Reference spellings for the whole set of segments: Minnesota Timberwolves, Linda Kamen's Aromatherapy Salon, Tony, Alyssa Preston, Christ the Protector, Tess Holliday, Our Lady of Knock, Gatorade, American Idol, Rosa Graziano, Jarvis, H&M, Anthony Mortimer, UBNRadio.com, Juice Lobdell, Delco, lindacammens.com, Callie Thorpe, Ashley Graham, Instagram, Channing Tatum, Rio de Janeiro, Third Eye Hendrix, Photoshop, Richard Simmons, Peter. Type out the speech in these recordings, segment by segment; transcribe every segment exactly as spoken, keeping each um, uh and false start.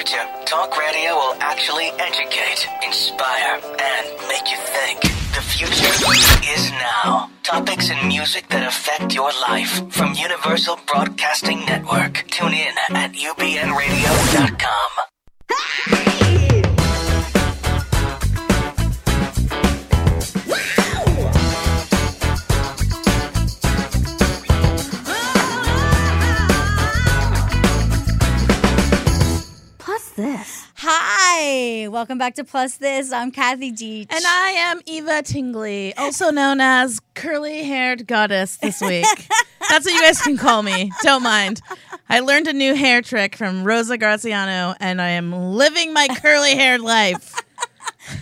future, talk radio will actually educate, inspire, and make you think. The future is now. Topics and music that affect your life from Universal Broadcasting Network. Tune in at U B N radio dot com. This. Hi, welcome back to Plus This. I'm Kathy Deitch. And I am Eva Tingley, also known as curly-haired goddess this week. That's what you guys can call me. Don't mind. I learned a new hair trick from Rosa Graziano, and I am living my curly-haired life.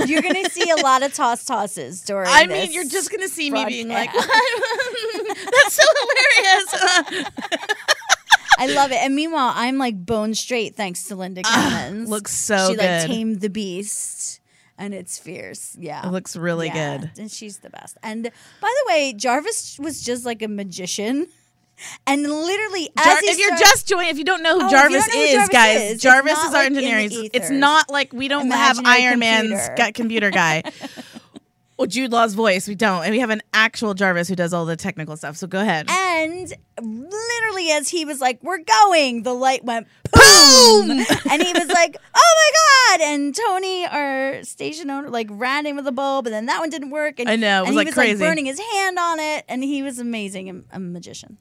You're going to see a lot of toss-tosses during I this. I mean, you're just going to see broadcast. me being like, what? That's so hilarious. I love it. And meanwhile, I'm like bone straight thanks to Linda Kamen's. Uh, looks so she, good. She like tamed the beast and it's fierce. Yeah. It looks really yeah. good. And she's the best. And by the way, Jarvis was just like a magician. And literally as Jar- he If started- you're just joining, if you don't know who, oh, Jarvis, don't know who Jarvis is, guys, is, Jarvis is our like engineer. It's not like we don't Imaginary have Iron computer. Man's computer guy. Well, Jude Law's voice, we don't. And we have an actual Jarvis who does all the technical stuff. So go ahead. And literally as he was like, we're going, the light went boom. And he was like, oh, my God. And Tony, our station owner, like ran in with a bulb. And then that one didn't work. And, I know. It was and like he was crazy. Like burning his hand on it. And he was amazing. A magician.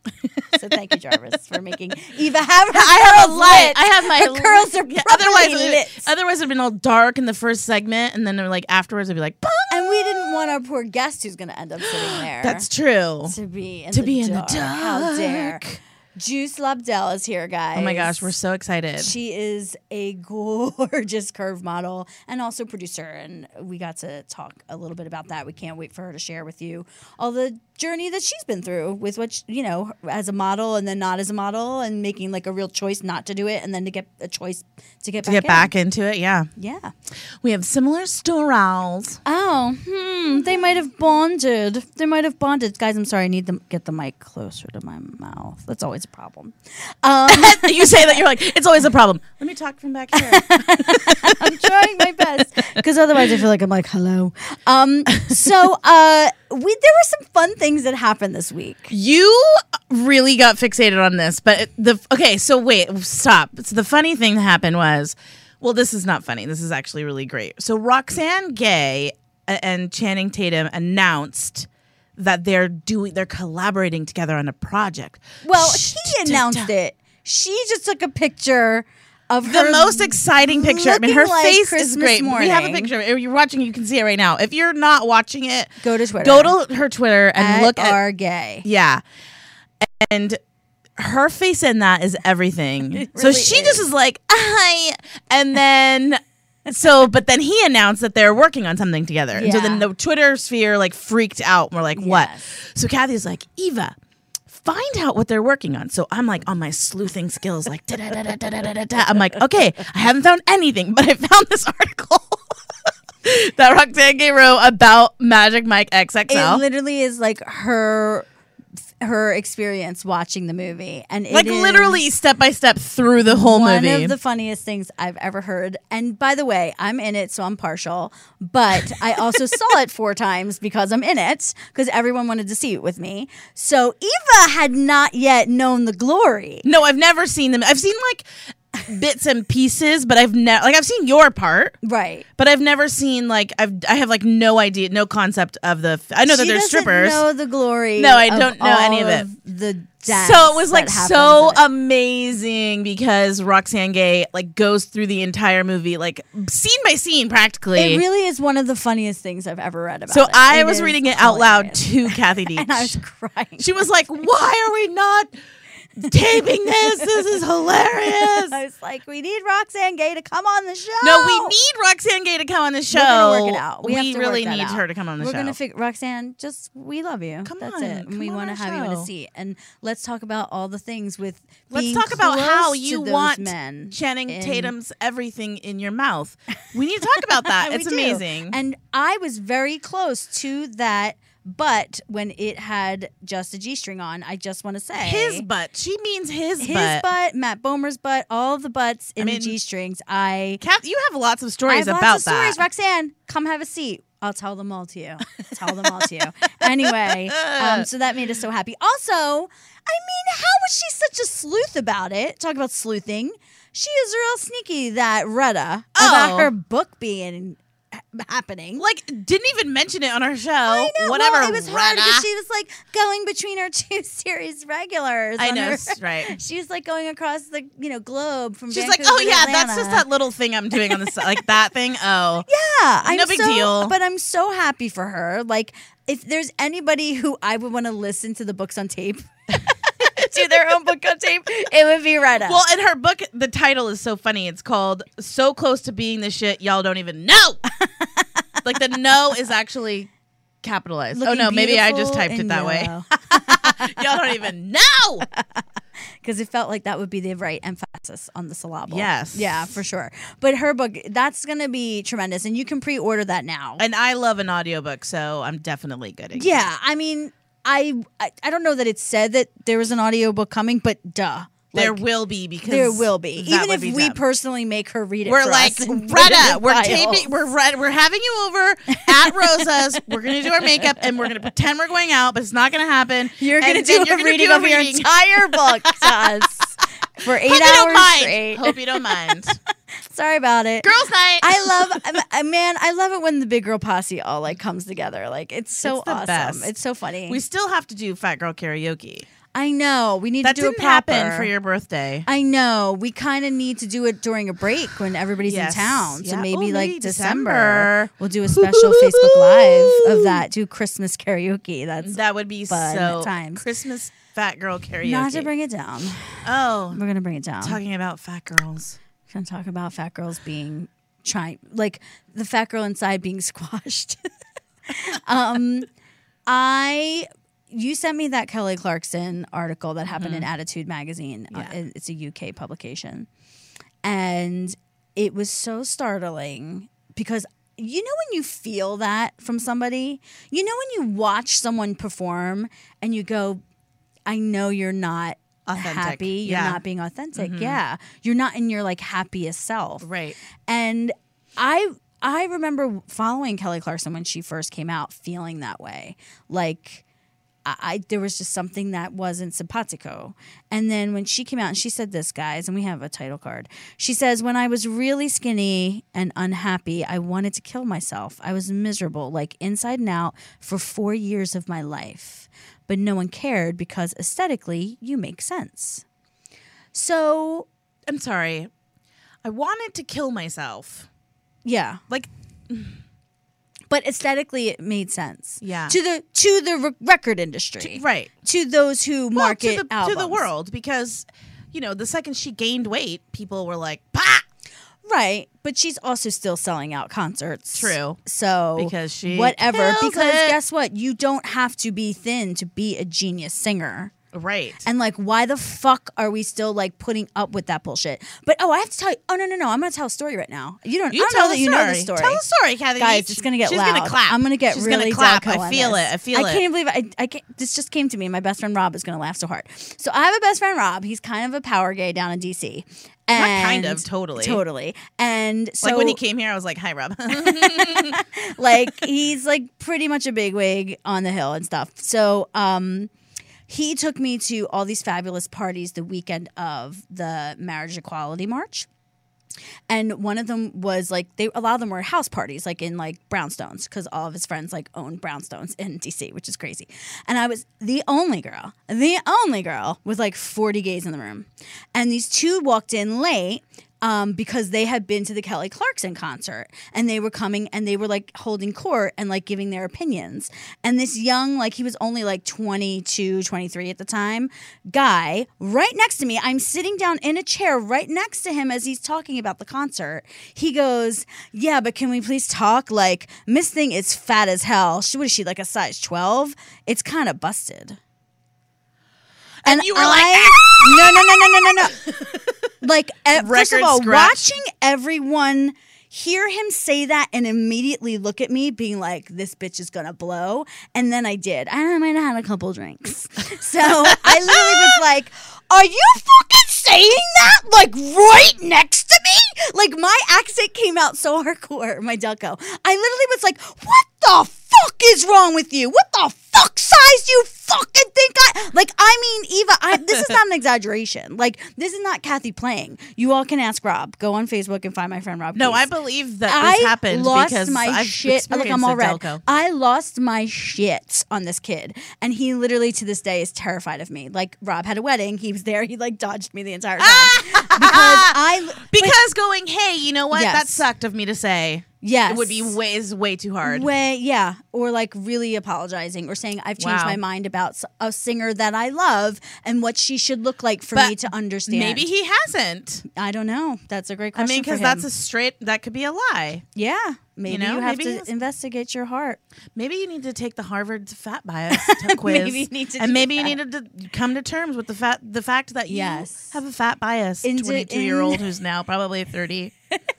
So thank you, Jarvis, for making Eva have her I have a light. Lit. I have my her curls are yeah, otherwise lit. It, otherwise, it'd been all dark in the first segment. And then like afterwards, it'd be like, boom. And we didn't want our poor guest who's going to end up sitting there. That's true. To be in, to the, be in dark. the dark. How dare. Juice Lobdell is here, guys. Oh my gosh, we're so excited. She is a gorgeous curve model and also producer, and we got to talk a little bit about that. We can't wait for her to share with you all the journey that she's been through with what, she, you know, as a model and then not as a model and making like a real choice not to do it and then to get a choice to get, to back, get in. back into it. Yeah. Yeah. We have similar stories. Oh, hmm. They might have bonded. They might have bonded. Guys, I'm sorry. I need to get the mic closer to my mouth. That's always a problem. Um, you say that, you're like, it's always a problem. Let me talk from back here. I'm trying my best because otherwise I feel like I'm like, hello. Um, so uh, we there were some fun things that happened this week. You really got fixated on this, but it, the okay, so wait, stop. So the funny thing that happened was, well, this is not funny. This is actually really great. So Roxane Gay and Channing Tatum announced that they're doing, they're collaborating together on a project. Well, Shh, he announced da-da. it. She just took a picture of the her. The most exciting picture. I mean, her like face Christmas is great. Morning. We have a picture. If you're watching, you can see it right now. If you're not watching it, go to Twitter. Go to her Twitter and at look at our gay. Yeah. And her face in that is everything. Really so she is. just is like, hi. And then. So, but then he announced that they're working on something together. Yeah. And so then the Twitter sphere like freaked out. We're like, yes. what? So Kathy's like, Eva, find out what they're working on. So I'm like on my sleuthing skills, like, da da da da da da da da. I'm like, okay, I haven't found anything, but I found this article that Roxane Gay wrote about Magic Mike X X L. It literally is like her... her experience watching the movie, and it like literally step by step through the whole one movie. One of the funniest things I've ever heard. And by the way, I'm in it, so I'm partial, but I also saw it four times because I'm in it, because everyone wanted to see it with me. So Eva had not yet known the glory. No, I've never seen them. I've seen like bits and pieces, but I've never like I've seen your part, right? But I've never seen like I've I have like no idea, no concept of the. F- I know she that there's strippers. Know the glory? No, I don't know any of it. Of the dance so it was like so amazing because Roxane Gay like goes through the entire movie like scene by scene practically. It really is one of the funniest things I've ever read about. So it. I it was reading it out loud to Kathy Deitch, and I was crying. She was like, "Why are we not?" taping this this is hilarious. I was like, we need Roxane Gay to come on the show. No, we need Roxane Gay to come on the show. We're gonna work it out. We, we have to really need out. her to come on the we're show. We're gonna figure Roxane, just we love you. Come That's on. It. Come we on wanna have show. you in a seat. And let's talk about all the things with Let's being talk about how you want men Channing in... Tatum's everything in your mouth. We need to talk about that. It's amazing. Do. And I was very close to that But when it had just a G-string on, I just want to say. His butt. She means his, his butt. His butt, Matt Bomer's butt, all of the butts in I mean, the G-strings. I Kath, you have lots of stories I have about lots of that. stories. Roxane, come have a seat. I'll tell them all to you. Tell them all to you. Anyway, um, so that made us so happy. Also, I mean, how was she such a sleuth about it? Talk about sleuthing. She is real sneaky, that Retta, oh. about her book being... happening. Like, didn't even mention it on our show. I know. Whatever. Well, it was hard because she was like going between her two series regulars. I know, her, right? She was like going across the you know globe from. She's Vancouver like, oh yeah, Atlanta. That's just that little thing I'm doing on the side, like that thing. Oh yeah, I'm no big so, deal. But I'm so happy for her. Like, if there's anybody who I would want to listen to the books on tape. Do their own book on tape, it would be Retta. Well, in her book, the title is so funny. It's called So Close to Being the Shit Y'all Don't Even Know. Like the no is actually capitalized. Looking oh, no, maybe I just typed it that yellow. way. Y'all don't even know. Because it felt like that would be the right emphasis on the syllable. Yes. Yeah, for sure. But her book, that's going to be tremendous. And you can pre-order that now. And I love an audiobook, so I'm definitely good at Yeah, it. I mean... I, I I don't know that it said that there was an audiobook coming, but duh. Like, there will be because there will be. Even if be we them. personally make her read it, we're for like us Retta. We're taping. We're we're having you over at Rosa's. We're gonna do our makeup and we're gonna pretend we're going out, but it's not gonna happen. You're gonna and do a reading do of reading. your entire book to us for eight Hope hours you don't mind. straight. Hope you don't mind. Sorry about it. Girls' night. I love, man, I love it when the big girl posse all like comes together. Like, it's so it's awesome. Best. It's so funny. We still have to do Fat Girl Karaoke. I know. We need that to do it proper. That didn't happen for your birthday. I know. We kind of need to do it during a break when everybody's yes. in town. So yeah. maybe Ooh, like December, December, we'll do a special Facebook Live of that. Do Christmas karaoke. That's That would be fun so at times. Christmas Fat Girl Karaoke. Not to bring it down. Oh. We're going to bring it down. Talking about fat girls. Gonna talk about fat girls being trying, like the fat girl inside being squashed. um, I you sent me that Kelly Clarkson article that happened mm-hmm. in Attitude magazine. Yeah. Uh, it's a U K publication, and it was so startling because you know when you feel that from somebody, you know when you watch someone perform and you go, I know you're not. Authentic. Happy, you're yeah. not being authentic. Mm-hmm. Yeah, you're not in your like happiest self. Right. And I I remember following Kelly Clarkson when she first came out, feeling that way. Like I, I there was just something that wasn't simpatico. And then when she came out and she said this, guys, and we have a title card. She says, "When I was really skinny and unhappy, I wanted to kill myself. I was miserable, like inside and out, for four years of my life." But no one cared because aesthetically you make sense. So I'm sorry. I wanted to kill myself. Yeah. Like but aesthetically it made sense. Yeah. To the to the re- record industry. To, right. To those who well, market to the, albums. To the world because you know, the second she gained weight, people were like, "Pah!" Right, but she's also still selling out concerts. True. So because she whatever. Because it. guess what? You don't have to be thin to be a genius singer. Right. And like, why the fuck are we still like putting up with that bullshit? But oh, I have to tell you. Oh no, no, no! I'm gonna tell a story right now. You don't. You I don't tell know that story. You know the story. Tell the story, Kathy. Guys, it's gonna get she's loud. She's gonna clap. I'm gonna get she's really gonna clap. I feel it. I feel it. I can't believe it. I. I can't, this just came to me. My best friend Rob is gonna laugh so hard. So I have a best friend Rob. He's kind of a power gay down in D C. And Not kind of, totally. Totally. And so. Like when he came here, I was like, hi, Rob. Like, he's like pretty much a bigwig on the Hill and stuff. So, um, he took me to all these fabulous parties the weekend of the Marriage Equality March. And one of them was like they a lot of them were house parties like in like brownstones because all of his friends like own brownstones in D C, which is crazy. And I was the only girl, the only girl with like forty gays in the room. And these two walked in late um, because they had been to the Kelly Clarkson concert and they were coming and they were like holding court and like giving their opinions. And this young like he was only like twenty-two, twenty-three at the time guy right next to me. I'm sitting down in a chair right next to him as he's talking about the concert. He goes, yeah, but can we please talk? Like Miss Thing is fat as hell. She, what is she like a size twelve? It's kind of busted. And, and you were I, like, no, no, no, no, no, no, no. Like, uh, first of all, scratch. watching everyone hear him say that and immediately look at me being like, this bitch is going to blow. And then I did. I might have had a couple drinks. So I literally was like, are you fucking saying that? Like right next to me? Like my accent came out so hardcore, my Delco. I literally was like, what the fuck is wrong with you? What the fuck size you fucking think I... Like, I mean, Eva, I, this is not an exaggeration. Like, this is not Kathy playing. You all can ask Rob. Go on Facebook and find my friend Rob. No, please. I believe that this I happened because my I've shit. Look, I'm all red. Delco. I lost my shit on this kid. And he literally, to this day, is terrified of me. Like, Rob had a wedding. He was there. He, like, dodged me the entire time. because I... Because like, going, hey, you know what? Yes. That sucked of me to say. Yes. It would be way, is way too hard. Way, yeah. Or like really apologizing or saying I've changed wow. my mind about a singer that I love and what she should look like for but me to understand. Maybe he hasn't. I don't know. That's a great question. I mean, because that's a straight, that could be a lie. Yeah. Maybe you, know? you have maybe to investigate your heart. Maybe you need to take the Harvard fat bias quiz. Maybe you need to and maybe that. you need to come to terms with the fat, the fact that you yes. have a fat bias. twenty-two-year-old in- who's now probably thirty.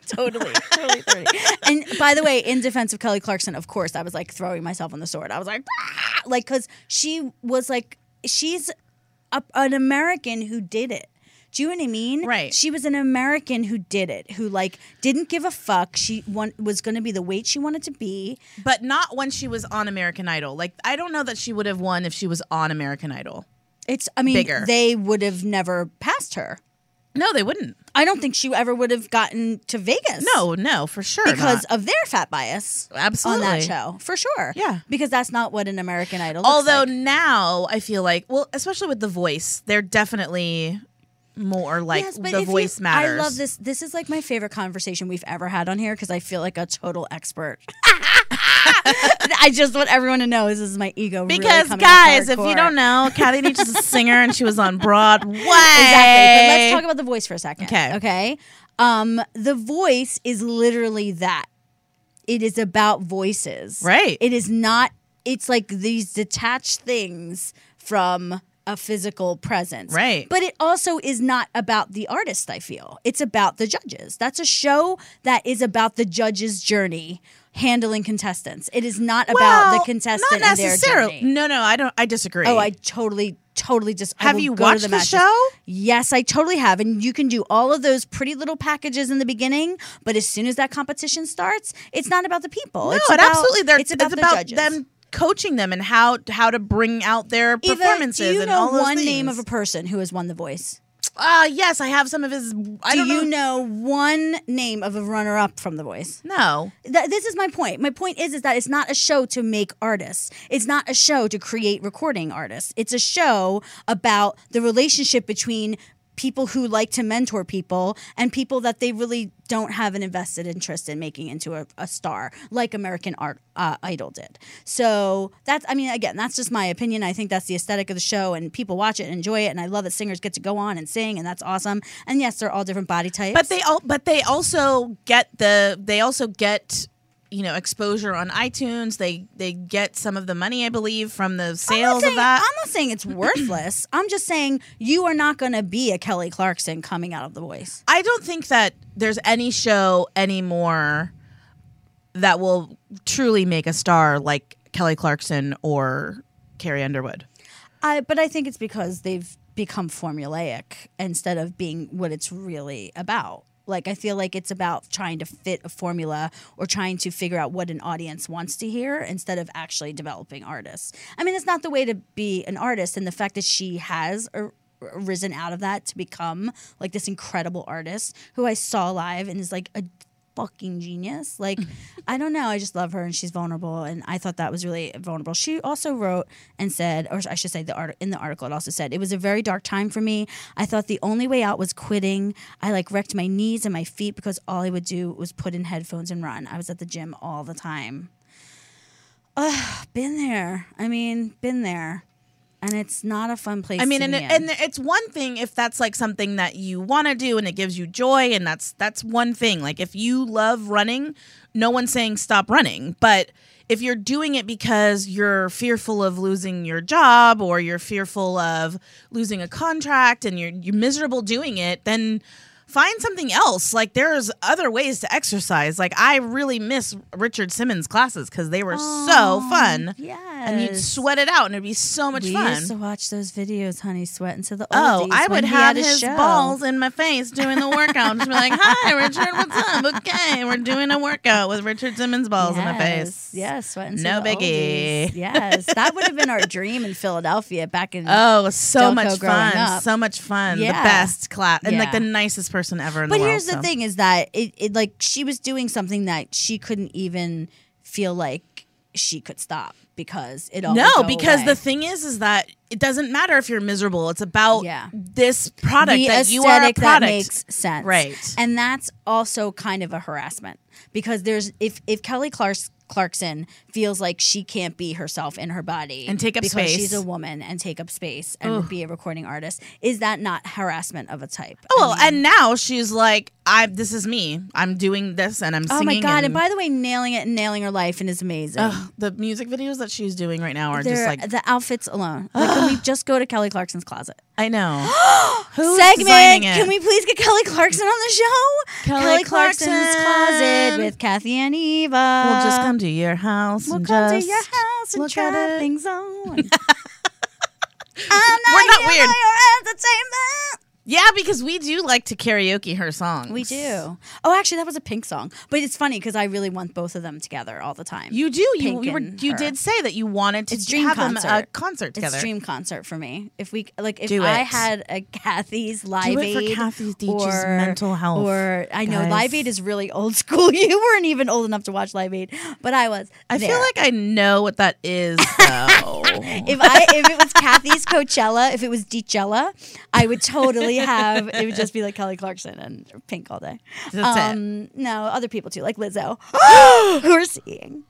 totally, totally thirty. And by the way, in defense of Kelly Clarkson, of course, I was like throwing myself on the sword. I was like, ah! Like, because she was like, she's a, an American who did it. Do you know what I mean? Right. She was an American who did it, who like didn't give a fuck. She want, was going to be the weight she wanted to be. But not when she was on American Idol. Like, I don't know that she would have won if she was on American Idol. It's, I mean, Bigger. They would have never passed her. No, they wouldn't. I don't think she ever would have gotten to Vegas. No, no, for sure. Because not. of their fat bias Absolutely. on that show. For sure. Yeah. Because that's not what an American Idol looks Although like. now I feel like, well, especially with The Voice, they're definitely more like yes, The Voice you, matters. I love this. This is like my favorite conversation we've ever had on here because I feel like a total expert. I just want everyone to know this is my ego. Because really guys, if you don't know, Kathy Deitch is a singer and she was on Broadway. Exactly. But let's talk about The Voice for a second. Okay. Okay. Um, The Voice is literally that. It is about voices. Right. It is not. It's like these detached things from a physical presence. Right. But it also is not about the artist, I feel. It's about the judges. That's a show that is about the judges' journey handling contestants. It is not about well, the contestant not and their journey. No, no, I don't I disagree. Oh, I totally totally dis- Have you watched the, the show? Yes, I totally have. And you can do all of those pretty little packages in the beginning, but as soon as that competition starts, it's not about the people. No, it's about, absolutely they're, it's about, it's about, the about them coaching them and how how to bring out their performances Eva, do you and know all those one things? Name of a person who has won The Voice? Uh, yes, I have some of his... I do don't know. you know one name of a runner-up from The Voice? No. Th- this is my point. My point is, is that it's not a show to make artists. It's not a show to create recording artists. It's a show about the relationship between people who like to mentor people and people that they really don't have an invested interest in making into a, a star, like American Art, uh, Idol did. So that's, I mean, again, that's just my opinion. I think that's the aesthetic of the show and people watch it and enjoy it. And I love that singers get to go on and sing and that's awesome. And yes, they're all different body types. But they all, but they also get the, they also get, you know, exposure on iTunes. They they get some of the money, I believe, from the sales saying, of that. I'm not saying it's worthless. I'm just saying you are not going to be a Kelly Clarkson coming out of The Voice. I don't think that there's any show anymore that will truly make a star like Kelly Clarkson or Carrie Underwood. I, but I think it's because they've become formulaic instead of being what it's really about. Like, I feel like it's about trying to fit a formula or trying to figure out what an audience wants to hear instead of actually developing artists. I mean, it's not the way to be an artist. And the fact that she has ar- risen out of that to become, like, this incredible artist who I saw live and is, like, a fucking genius. Like, I don't know. I just love her and she's vulnerable. And I thought that was really vulnerable. She also wrote and said, or I should say the art in the article, it also said, it was a very dark time for me. I thought the only way out was quitting. I like wrecked my knees and my feet because all I would do was put in headphones and run. I was at the gym all the time. Ugh, been there. I mean, been there. And it's not a fun place. I mean, to and, be it, in. and it's one thing if that's like something that you want to do and it gives you joy, and that's that's one thing. Like if you love running, no one's saying stop running. But if you're doing it because you're fearful of losing your job or you're fearful of losing a contract and you're you're miserable doing it, then find something else. Like, there's other ways to exercise. Like, I really miss Richard Simmons' classes because they were oh, so fun. Yes. And you'd sweat it out, and it'd be so much we fun. We used to watch those videos, honey, sweating to the oldies. Oh, I would have his show. balls in my face doing the workout. Just be like, hi, Richard, what's up? Okay, we're doing a workout with Richard Simmons' balls yes. in my face. Yes, sweating to no the biggie. Oldies. Yes, that would have been our dream in Philadelphia back in Oh, so Delco much fun. Up. So much fun. Yeah. The best class. And, yeah. like, the nicest person. Ever in but the here's world, the so. thing is that it, it like she was doing something that she couldn't even feel like she could stop because it all no because away. the thing is is that it doesn't matter if you're miserable. It's about yeah. this product the that you are a product that makes sense, right? And that's also kind of a harassment because there's if if Kelly Clark's Clarkson feels like she can't be herself in her body and take up because space. She's a woman and take up space and Ugh. be a recording artist. Is that not harassment of a type? Oh, I mean, and now she's like, I this is me. I'm doing this and I'm oh singing. Oh my god! And, and by the way, nailing it and nailing her life and is amazing. Uh, the music videos that she's doing right now are just like the outfits alone. Like, can we just go to Kelly Clarkson's closet? I know. Who's segment? Can we please get Kelly Clarkson on the show? Kelly, Kelly Clarkson's Clarkson. Closet with Kathy and Eva. We'll just come to your house. We'll and come just to your house and try things on. I'm not, We're not here weird. for your entertainment. Yeah, because we do like to karaoke her songs. We do. Oh, actually, that was a Pink song. But it's funny because I really want both of them together all the time. You do. Pink you you, were, you did say that you wanted to it's dream have concert. them a concert together. It's dream concert for me. If we like, if do I it. had a Kathy's Live Aid. Do it for Kathy Deitch's mental health. Or I guys. know Live Aid is really old school. You weren't even old enough to watch Live Aid, but I was. I there. feel like I know what that is. Though. if I if it was Kathy's Coachella, if it was Deitchella, I would totally. have it would just be like Kelly Clarkson and Pink all day. That's um, it. No, other people too, like Lizzo, who are seeing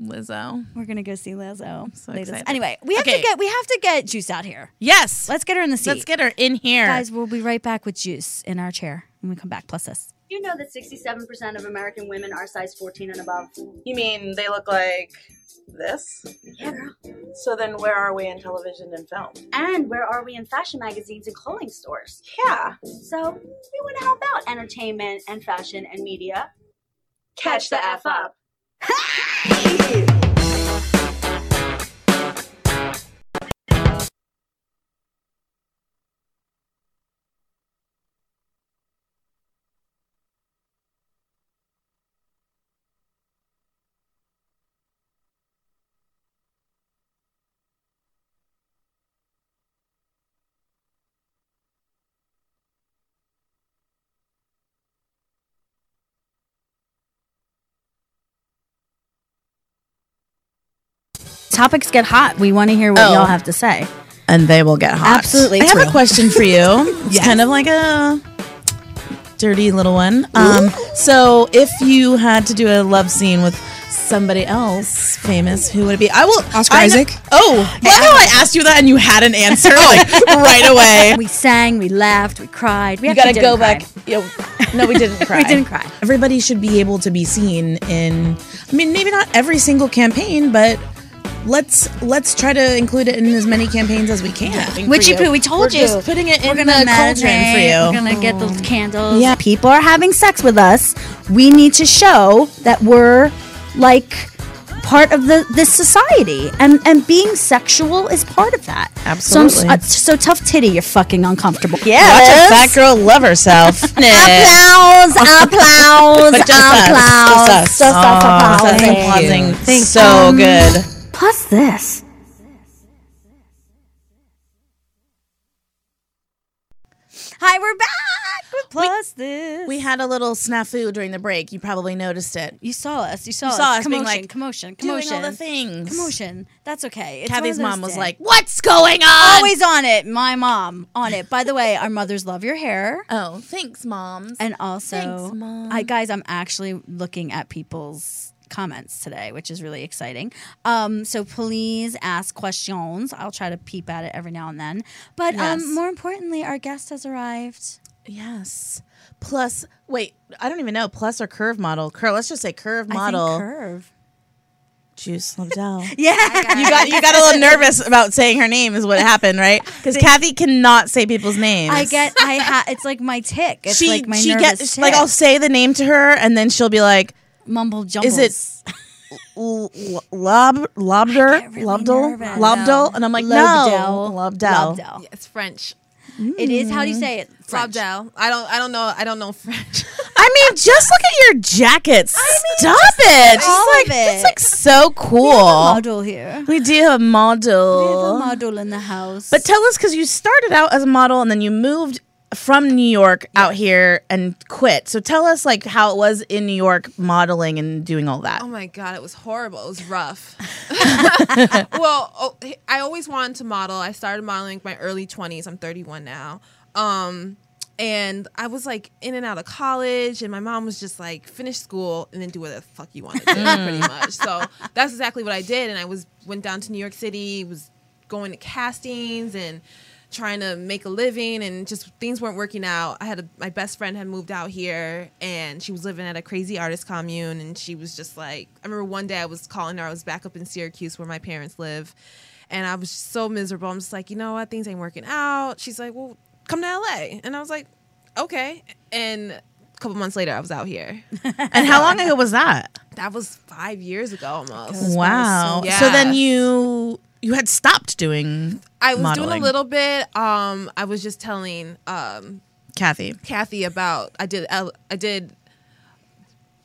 Lizzo. We're gonna go see Lizzo. So anyway, we have okay. to get we have to get Juice out here. Yes, let's get her in the seat. Let's get her in here, guys. We'll be right back with Juice in our chair when we come back. Plus us. You know that sixty-seven percent of American women are size fourteen and above. You mean they look like this? Yeah, girl. So then where are we in television and film? And where are we in fashion magazines and clothing stores? Yeah. So we want to help out entertainment and fashion and media. Catch, Catch the, the F up. up. Topics get hot. We want to hear what oh. y'all have to say. And they will get hot. Absolutely. I have real. a question for you. It's yes. kind of like a dirty little one. Um, so if you had to do a love scene with somebody else famous, who would it be? I will. Oscar I Isaac. Know, oh, yeah. How I asked you that and you had an answer like right away. We sang, we laughed, we cried. We, we got to go cry. back. You know, no, we didn't cry. We didn't cry. Everybody should be able to be seen in, I mean, maybe not every single campaign, but... Let's let's try to include it in as many campaigns as we can. Yeah. Witchy Poo, we told We're you. Just putting it We're in gonna the cauldron for you. We're going to get the candles. Yeah. People are having sex with us. We need to show that we're, like, part of the this society. And and being sexual is part of that. Absolutely. So, uh, so Tough Titty, you're fucking uncomfortable. Yeah. Watch a fat girl love herself. Applause, applause, applause. Applause. Just applausing. So good. Plus this. Hi, we're back with Plus we, This. We had a little snafu during the break. You probably noticed it. You saw us. You saw, you saw us. us commotion, being like, commotion, commotion. Doing all the things. Commotion. That's okay. It's Kathy's mom was things. like, what's going on? Always on it. My mom, on it. By the way, our mothers love your hair. Oh, thanks, moms. And also, thanks, mom. I, guys, I'm actually looking at people's comments today, which is really exciting. Um, so please ask questions. I'll try to peep at it every now and then. But yes. um, more importantly, our guest has arrived. Yes. Plus, wait, I don't even know. Plus or curve model. Curve. Let's just say curve model. I think curve. Juice Lobdell. Yeah, got you got you got a little nervous about saying her name, is what happened, right? Because Kathy cannot say people's names. I get, I ha- it's like my tick. It's she, like my she nervous gets, tick. Like I'll say the name to her, and then she'll be like, "Mumble jumbles." Is it L- L- Lob Lobder really Lobdell Lobdell? And I'm like, Lobdell. "No, Lobdell." Lobdell. Yeah, it's French. Mm. It is. How do you say it? Lobdell. I don't. I don't know. I don't know French. I mean, just look at your jackets. I mean, Stop it. All like, of it. It's like so cool. We have a model here. We do have a model. We have a model in the house. But tell us, because you started out as a model and then you moved from New York yeah. out here and quit. So tell us like how it was in New York modeling and doing all that. Oh my God, it was horrible. It was rough. Well, oh, I always wanted to model. I started modeling in my early twenties. I'm thirty-one now. Um, and I was like in and out of college, and my mom was just like, finish school and then do whatever the fuck you want to do, pretty much. So that's exactly what I did. And I was went down to New York City, was going to castings and trying to make a living, and just things weren't working out. I had a, my best friend had moved out here, and she was living at a crazy artist commune, and she was just like, I remember one day I was calling her. I was back up in Syracuse where my parents live, and I was so miserable. I'm just like, you know what, things ain't working out. She's like, well, come to L A. And I was like, okay. And a couple months later, I was out here. And how long ago was that? That was five years ago almost. Wow. So, yeah. So then you... You had stopped doing I was modeling. doing a little bit. Um, I was just telling um, Kathy. Kathy about I did L- I did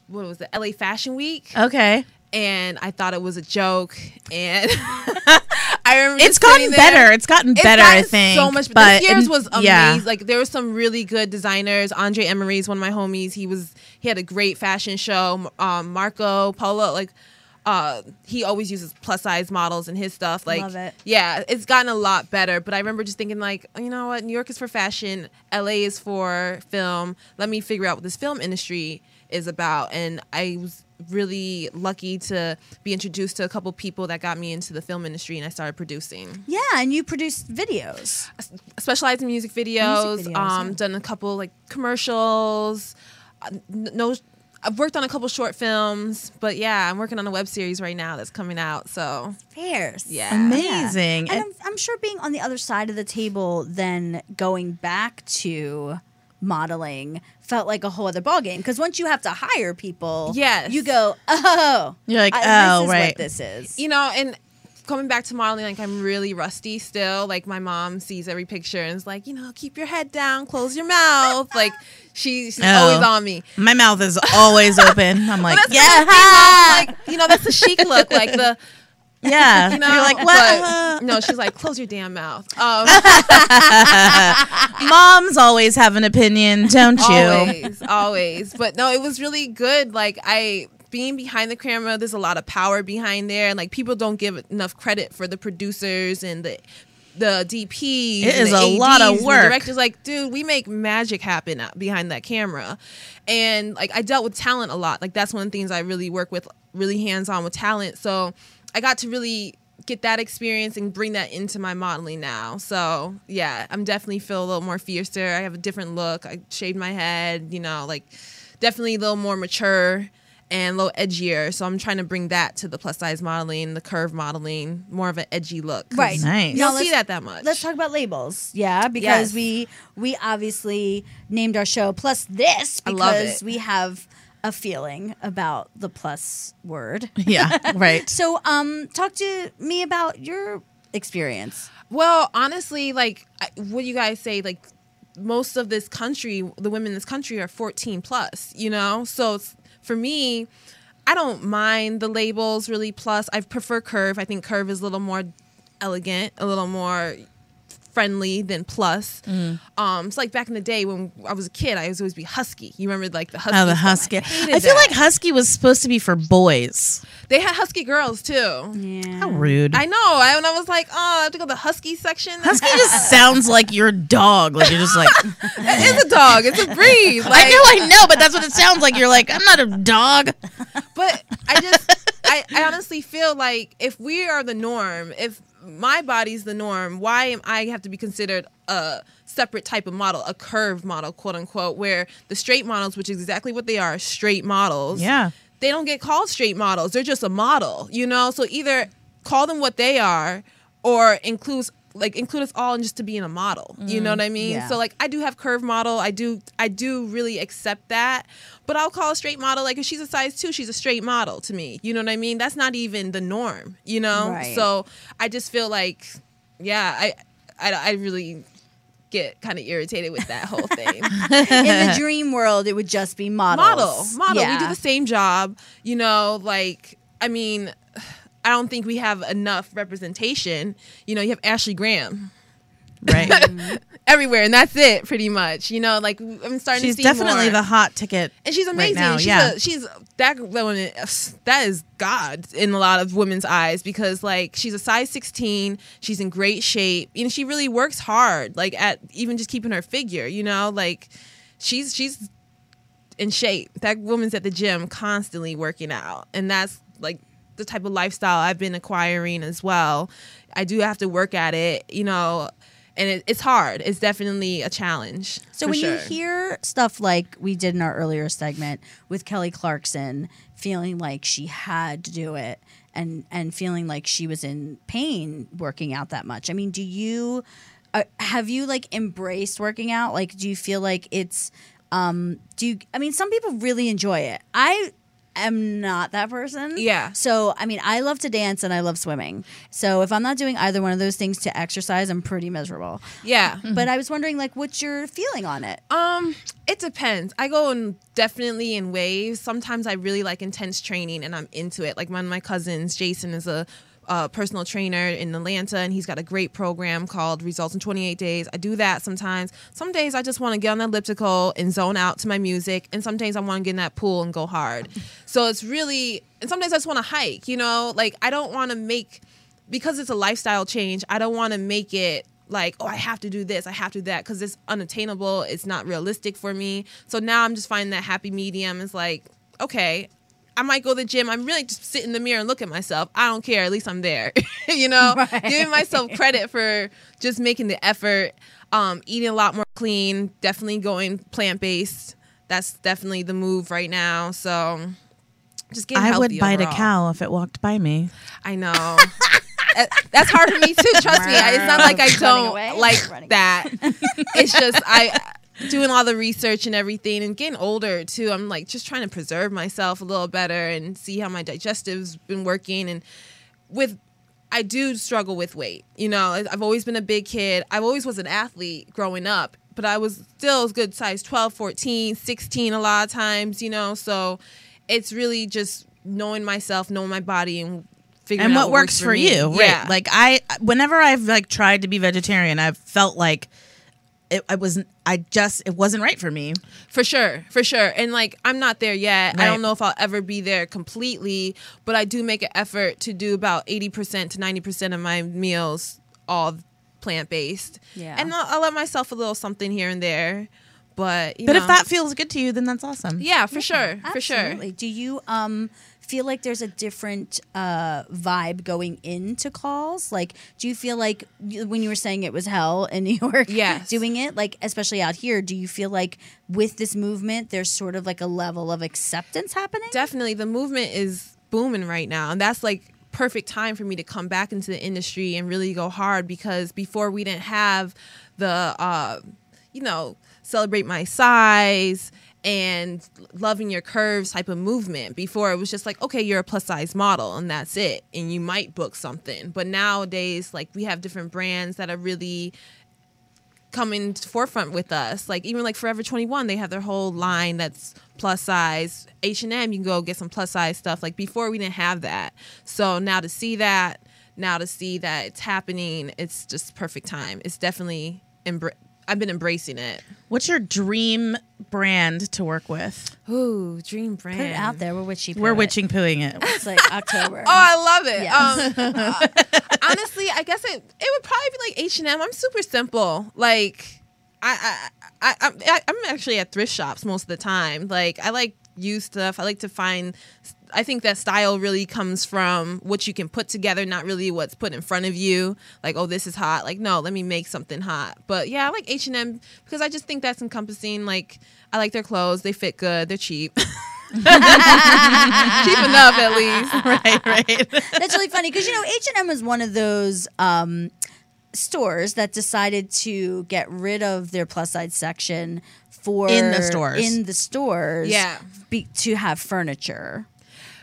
what was it? L A Fashion Week. Okay. And I thought it was a joke, and I remember it's gotten there. better. It's gotten it's better. Gotten I think so much. But this year's was amazing. Yeah. Like there were some really good designers. Andre Emery's one of my homies. He was he had a great fashion show. Um, Marco Polo like. Uh, he always uses plus size models in his stuff. Like, Love it. Yeah, it's gotten a lot better. But I remember just thinking, like, you know what? New York is for fashion. L A is for film. Let me figure out what this film industry is about. And I was really lucky to be introduced to a couple people that got me into the film industry, and I started producing. Yeah, and you produced videos. I specialized in music videos. Music videos um, yeah. Done a couple, like, commercials. No... I've worked on a couple short films, but yeah, I'm working on a web series right now that's coming out. So fierce, yeah, amazing. Yeah. And I'm, I'm sure being on the other side of the table, then going back to modeling felt like a whole other ballgame, because once you have to hire people, yes, you go, oh, you're like, I, oh, this is right, what this is, you know, and. Coming back to modeling, like, I'm really rusty still. Like, my mom sees every picture and is like, you know, keep your head down, close your mouth. Like, she, she's oh. always on me. My mouth is always open. I'm like, well, yeah. Like, you know, that's the chic look. Like, the... Yeah. You know, you're like, what? But, no, she's like, close your damn mouth. Um, Moms always have an opinion, don't you? Always, always. But, no, it was really good. Like, I... Being behind the camera, there's a lot of power behind there, and like people don't give enough credit for the producers and the the D Ps. It is a lot of work. The directors, like, dude, we make magic happen behind that camera, and like I dealt with talent a lot. Like that's one of the things I really work with, really hands on with talent. So I got to really get that experience and bring that into my modeling now. So yeah, I'm definitely feel a little more fiercer. I have a different look. I shaved my head, you know, like definitely a little more mature. And a little edgier, so I'm trying to bring that to the plus size modeling, the curve modeling, more of an edgy look. Right, nice. You don't see that that much. Let's talk about labels, yeah, because yes. we we obviously named our show Plus This because we have a feeling about the plus word. Yeah, right. So, um, talk to me about your experience. Well, honestly, like, what do you guys say, like, most of this country, the women in this country are fourteen plus, you know, so. It's, For me, I don't mind the labels really. Plus, I prefer curve. I think curve is a little more elegant, a little more friendly than plus. Mm. Um, it's like back in the day when I was a kid, I was always be husky. You remember like the husky? Oh, the husky. I, I feel that. like husky was supposed to be for boys. They had husky girls too. Yeah. How rude. I know. I, and I was like, oh, I have to go to the husky section. Husky just sounds like your dog. Like you're just like. It is a dog. It's a breed. Like, I know, I know, but that's what it sounds like. You're like, I'm not a dog. But I just, I, I honestly feel like if we are the norm, if my body's the norm, why am I have to be considered a separate type of model, a curve model, quote unquote, where the straight models, which is exactly what they are, straight models, yeah, they don't get called straight models. They're just a model, you know? So either call them what they are or includes like include us all in just to being a model. Mm, you know what I mean? Yeah. So like I do have curve model. I do I do really accept that. But I'll call a straight model, like if she's a size two, she's a straight model to me. You know what I mean? That's not even the norm, you know? Right. So I just feel like, yeah, I I, I really get kind of irritated with that whole thing. In the dream world, it would just be models. Model. Model. Yeah. We do the same job, you know, like I mean I don't think we have enough representation. You know, you have Ashley Graham, right? Everywhere, and that's it, pretty much. You know, like I'm starting she's to see more. She's definitely the hot ticket, and she's amazing. Right now, she's yeah, a, she's that woman. That is God in a lot of women's eyes because, like, she's a size sixteen. She's in great shape. You know, she really works hard, like at even just keeping her figure. You know, like she's she's in shape. That woman's at the gym constantly working out, and that's like the type of lifestyle I've been acquiring as well. I do have to work at it, you know, and it, it's hard. It's definitely a challenge. So when sure. you hear stuff like we did in our earlier segment with Kelly Clarkson feeling like she had to do it and, and feeling like she was in pain working out that much, I mean, do you, uh, have you like embraced working out? Like, do you feel like it's, um, do you, I mean, some people really enjoy it. I I'm not that person. Yeah. So, I mean, I love to dance and I love swimming. So if I'm not doing either one of those things to exercise, I'm pretty miserable. Yeah. Mm-hmm. But I was wondering, like, what's your feeling on it? Um, it depends. I go in definitely in waves. Sometimes I really like intense training and I'm into it. Like one of my cousins, Jason, is a uh, personal trainer in Atlanta, and he's got a great program called Results in twenty-eight Days. I do that sometimes. Some days I just want to get on the elliptical and zone out to my music, and some days I want to get in that pool and go hard. So it's really, and sometimes I just want to hike, you know, like I don't want to make, because it's a lifestyle change, I don't want to make it like, oh, I have to do this, I have to do that, because it's unattainable, it's not realistic for me. So now I'm just finding that happy medium. It's like, okay, I might go to the gym. I'm really just sit in the mirror and look at myself. I don't care. At least I'm there, you know, right. Giving myself credit for just making the effort, um, eating a lot more clean, definitely going plant-based. That's definitely the move right now. So just getting healthy I would bite overall. A cow if it walked by me. I know. That's hard for me too. Trust me. It's not like I don't away, like that. It's just I... doing all the research and everything and getting older too. I'm like just trying to preserve myself a little better and see how my digestive's been working. And with, I do struggle with weight. You know, I've always been a big kid. I always was an athlete growing up, but I was still a good size twelve, fourteen, sixteen a lot of times, you know? So it's really just knowing myself, knowing my body and figuring and out what, what works, works for, for you. Right. Yeah. Like I, whenever I've like tried to be vegetarian, I've felt like, It, I wasn't, I just, it wasn't right for me. For sure, for sure. And like, I'm not there yet. Right. I don't know if I'll ever be there completely, but I do make an effort to do about eighty percent to ninety percent of my meals all plant-based. Yeah. And I'll, I'll let myself a little something here and there. But, you but know. If that feels good to you, then that's awesome. Yeah, for yeah, sure, absolutely. for sure. Absolutely. Do you um feel like there's a different uh, vibe going into calls? Like, do you feel like when you were saying it was hell in New York yes. doing it, like especially out here, do you feel like with this movement, there's sort of like a level of acceptance happening? Definitely. The movement is booming right now. And that's like perfect time for me to come back into the industry and really go hard, because before we didn't have the, uh, you know, celebrate my size and loving your curves type of movement. Before it was just like, okay, you're a plus size model and that's it, and you might book something. But nowadays, like, we have different brands that are really coming to the forefront with us. Like even like Forever twenty-one, they have their whole line that's plus size. H and M, you can go get some plus size stuff. Like before we didn't have that. So now to see that, now to see that it's happening, it's just perfect time. It's definitely embraced. I've been embracing it. What's your dream brand to work with? Ooh, dream brand. Put it out there. We're witchy. We're witching pooing it. It's like October. Oh, I love it. Yeah. Um, uh, honestly, I guess it it would probably be like H and M. I'm super simple. Like, I I I, I I'm actually at thrift shops most of the time. Like, I like used stuff. I like to find. I think that style really comes from what you can put together, not really what's put in front of you. Like, oh, this is hot. Like, no, let me make something hot. But yeah, I like H and M because I just think that's encompassing. Like, I like their clothes. They fit good. They're cheap. Cheap enough, at least. Right, right. That's really funny because, you know, H and M is one of those um, stores that decided to get rid of their plus size section for in the stores. In the stores, yeah, be, to have furniture.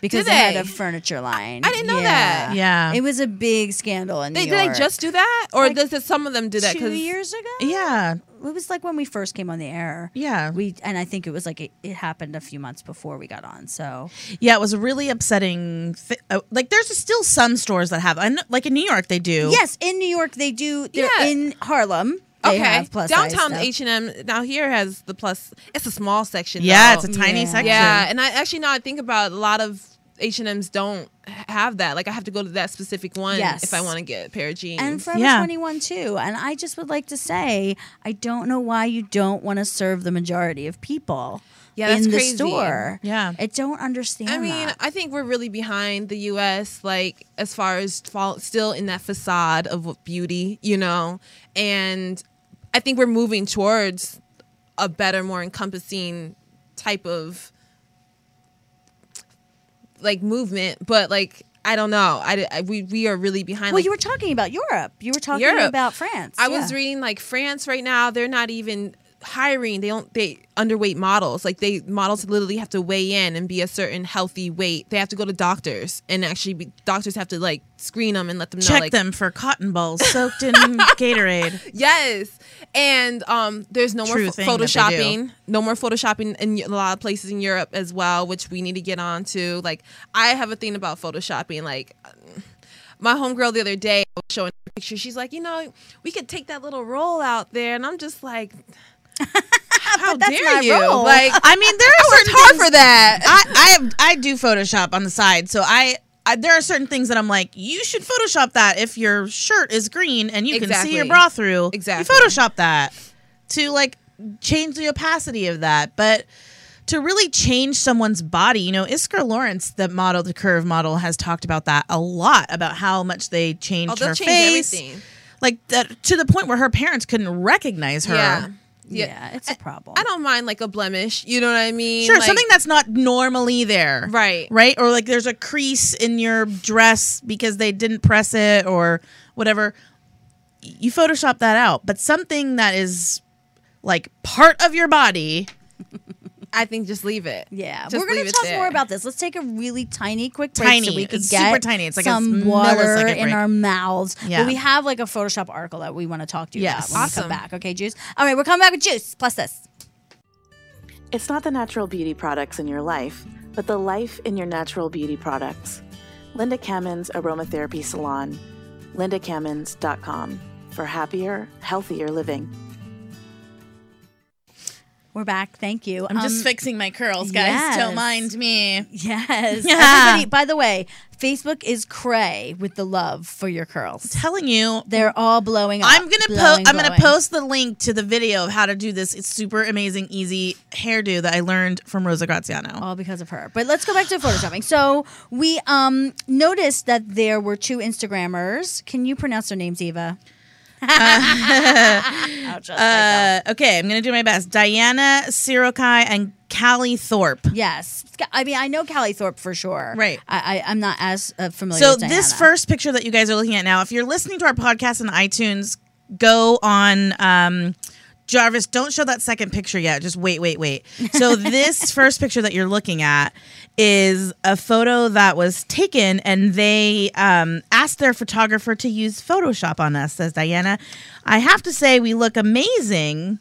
Because they? they had a furniture line. I, I didn't know yeah. that. Yeah. It was a big scandal in they, New York. Did they just do that? Or like did some of them do that? Two years ago? Yeah. It was like when we first came on the air. Yeah. we And I think it was like it, it happened a few months before we got on. So yeah, it was a really upsetting thi- uh, Like there's still some stores that have, like in New York they do. Yes, in New York they do. They're yeah. in Harlem. They okay. have plus Downtown H and M now here has the plus. It's a small section. Yeah, though. It's a tiny yeah. section. Yeah, and I actually now I think about it, a lot of H and M's don't have that. Like I have to go to that specific one yes. if I want to get a pair of jeans. And Forever yeah. twenty-one too. And I just would like to say I don't know why you don't want to serve the majority of people. Yeah, that's in crazy. The store. Yeah. I don't understand I mean, that. I think we're really behind the U S, like, as far as fall, still in that facade of beauty, you know? And I think we're moving towards a better, more encompassing type of, like, movement. But, like, I don't know. I, I, we, we are really behind. Well, like, you were talking about Europe. You were talking Europe. about France. I yeah. was reading, like, France right now, they're not even... hiring they don't they underweight models like they models literally have to weigh in and be a certain healthy weight. They have to go to doctors and actually be, doctors have to like screen them and let them know, check like, them for cotton balls soaked in Gatorade. Yes. And um there's no True more ph- photoshopping no more photoshopping in a lot of places in Europe as well, which we need to get on to. Like I have a thing about photoshopping. Like my homegirl the other day, I was showing her picture, she's like, you know, we could take that little roll out there, and I'm just like, how but that's dare my you? Role. Like, I mean, there are certain hard things for that. I, I have, I do Photoshop on the side, so I, I there are certain things that I'm like, you should Photoshop that if your shirt is green and you exactly. can see your bra through. Exactly, you Photoshop that to like change the opacity of that, but to really change someone's body, you know, Iskra Lawrence, the model, the curve model, has talked about that a lot about how much they changed oh, they'll her change face, everything. Like that, to the point where her parents couldn't recognize her. Yeah. Yeah. yeah, it's a problem. I, I don't mind like a blemish, you know what I mean? Sure, like, something that's not normally there. Right. Right? Or like there's a crease in your dress because they didn't press it or whatever. You Photoshop that out. But something that is like part of your body, I think just leave it. Yeah. Just we're going to talk there. more about this. Let's take a really tiny quick break tiny. so we can get super tiny. It's like some a water in break. our mouths. Yeah. But we have like a Photoshop article that we want to talk to you yes. about when awesome. we come back. Okay, Juice? All right, we're coming back with Juice plus this. It's not the natural beauty products in your life, but the life in your natural beauty products. Linda Kamen's Aromatherapy Salon. linda cammens dot com for happier, healthier living. We're back. Thank you. I'm um, just fixing my curls, guys. Yes. Don't mind me. Yes. Yeah. Everybody, by the way, Facebook is cray with the love for your curls. I'm telling you. They're all blowing up. I'm going to po- I'm going to post the link to the video of how to do this. It's super amazing, easy hairdo that I learned from Rosa Graziano. All because of her. But let's go back to photoshopping. So we um, noticed that there were two Instagrammers. Can you pronounce their names, Eva? uh, uh, okay, I'm gonna do my best. Diana Sirokai and Callie Thorpe. Yes, I mean I know Callie Thorpe for sure. Right, I, I, I'm not as uh, familiar. So with Diana. This first picture that you guys are looking at now, if you're listening to our podcast on iTunes, go on um, Jarvis. Don't show that second picture yet. Just wait, wait, wait. So this first picture that you're looking at is a photo that was taken, and they um, asked their photographer to use Photoshop on us, says Diana. I have to say we look amazing.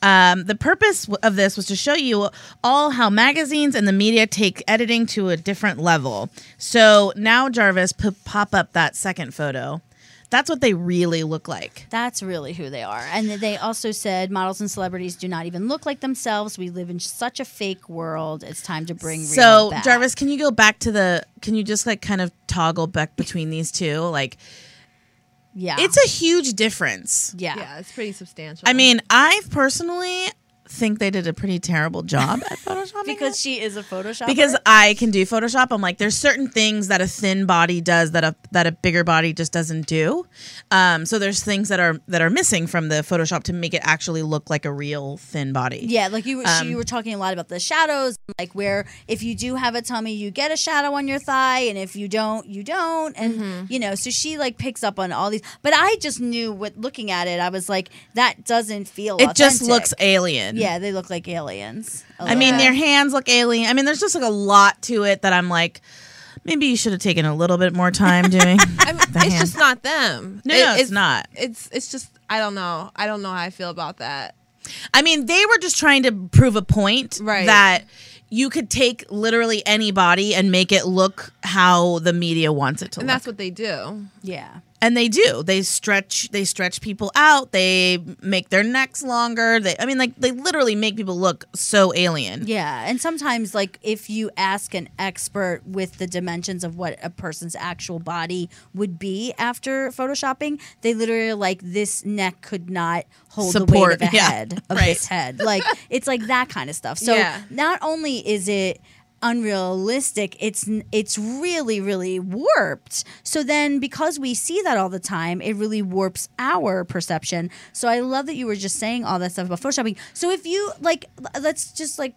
Um, the purpose of this was to show you all how magazines and the media take editing to a different level. So now, Jarvis, p- pop up that second photo. That's what they really look like. That's really who they are. And they also said models and celebrities do not even look like themselves. We live in such a fake world. It's time to bring real back. So, Jarvis, can you go back to the, can you just like kind of toggle back between these two? Like, yeah. It's a huge difference. Yeah. Yeah, it's pretty substantial. I mean, I've personally think they did a pretty terrible job at Photoshopping because she is a Photoshopper. Because I can do Photoshop. I'm like, there's certain things that a thin body does that a that a bigger body just doesn't do. Um, so there's things that are that are missing from the Photoshop to make it actually look like a real thin body. Yeah, like you, um, you were talking a lot about the shadows, like where if you do have a tummy, you get a shadow on your thigh, and if you don't, you don't, and mm-hmm. you know. So she like picks up on all these, but I just knew with looking at it, I was like, that doesn't feel. It authentic. Just looks alien. Yeah, they look like aliens. I mean, bit. Their hands look alien. I mean, there's just like a lot to it that I'm like, maybe you should have taken a little bit more time doing. I mean, it's hand. Just not them. No, it, no it's, it's not. It's it's just I don't know. I don't know how I feel about that. I mean, they were just trying to prove a point right. that you could take literally anybody and make it look how the media wants it to and look. And that's what they do. Yeah. And they do. They stretch they stretch people out. They make their necks longer. They I mean like they literally make people look so alien. Yeah. And sometimes like if you ask an expert with the dimensions of what a person's actual body would be after photoshopping, they literally are like this neck could not hold Support. the weight of a yeah. head of right. this head. Like it's like that kind of stuff. So yeah. not only is it unrealistic, it's it's really really warped. So then because we see that all the time, it really warps our perception. So I love that you were just saying all that stuff about photoshopping. So if you like, let's just like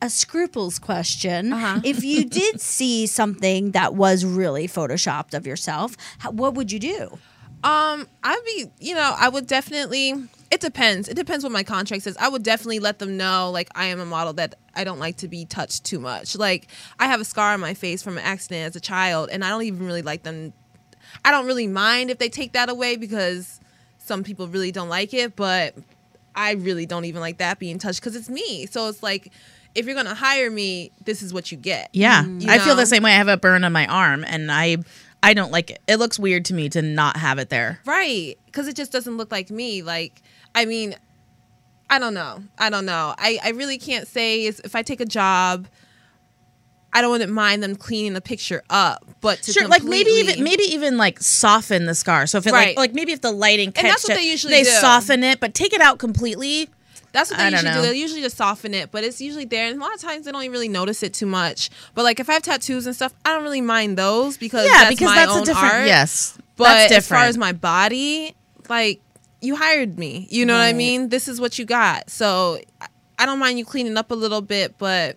a scruples question. Uh-huh. If you did see something that was really photoshopped of yourself, how, what would you do? Um, I'd be, you know, I would definitely, it depends. It depends what my contract says. I would definitely let them know, like, I am a model that I don't like to be touched too much. Like, I have a scar on my face from an accident as a child, and I don't even really like them. I don't really mind if they take that away because some people really don't like it, but I really don't even like that being touched because it's me. So it's like, if you're going to hire me, this is what you get. Yeah. You know? I feel the same way. I have a burn on my arm, and I... I don't like it. It looks weird to me to not have it there. Right. Because it just doesn't look like me. Like, I mean, I don't know. I don't know. I, I really can't say is if I take a job, I don't want to mind them cleaning the picture up. But to sure, like maybe even maybe even like soften the scar. So if it right. like, like maybe if the lighting catches it. And that's what it, they usually they do. They soften it, but take it out completely. That's what they I usually do. They usually just soften it, but it's usually there. And a lot of times they don't even really notice it too much. But like if I have tattoos and stuff, I don't really mind those because yeah, that's because my that's own a different, art. Yes, but that's different. As far as my body, like you hired me. You know right. what I mean? This is what you got. So I don't mind you cleaning up a little bit, but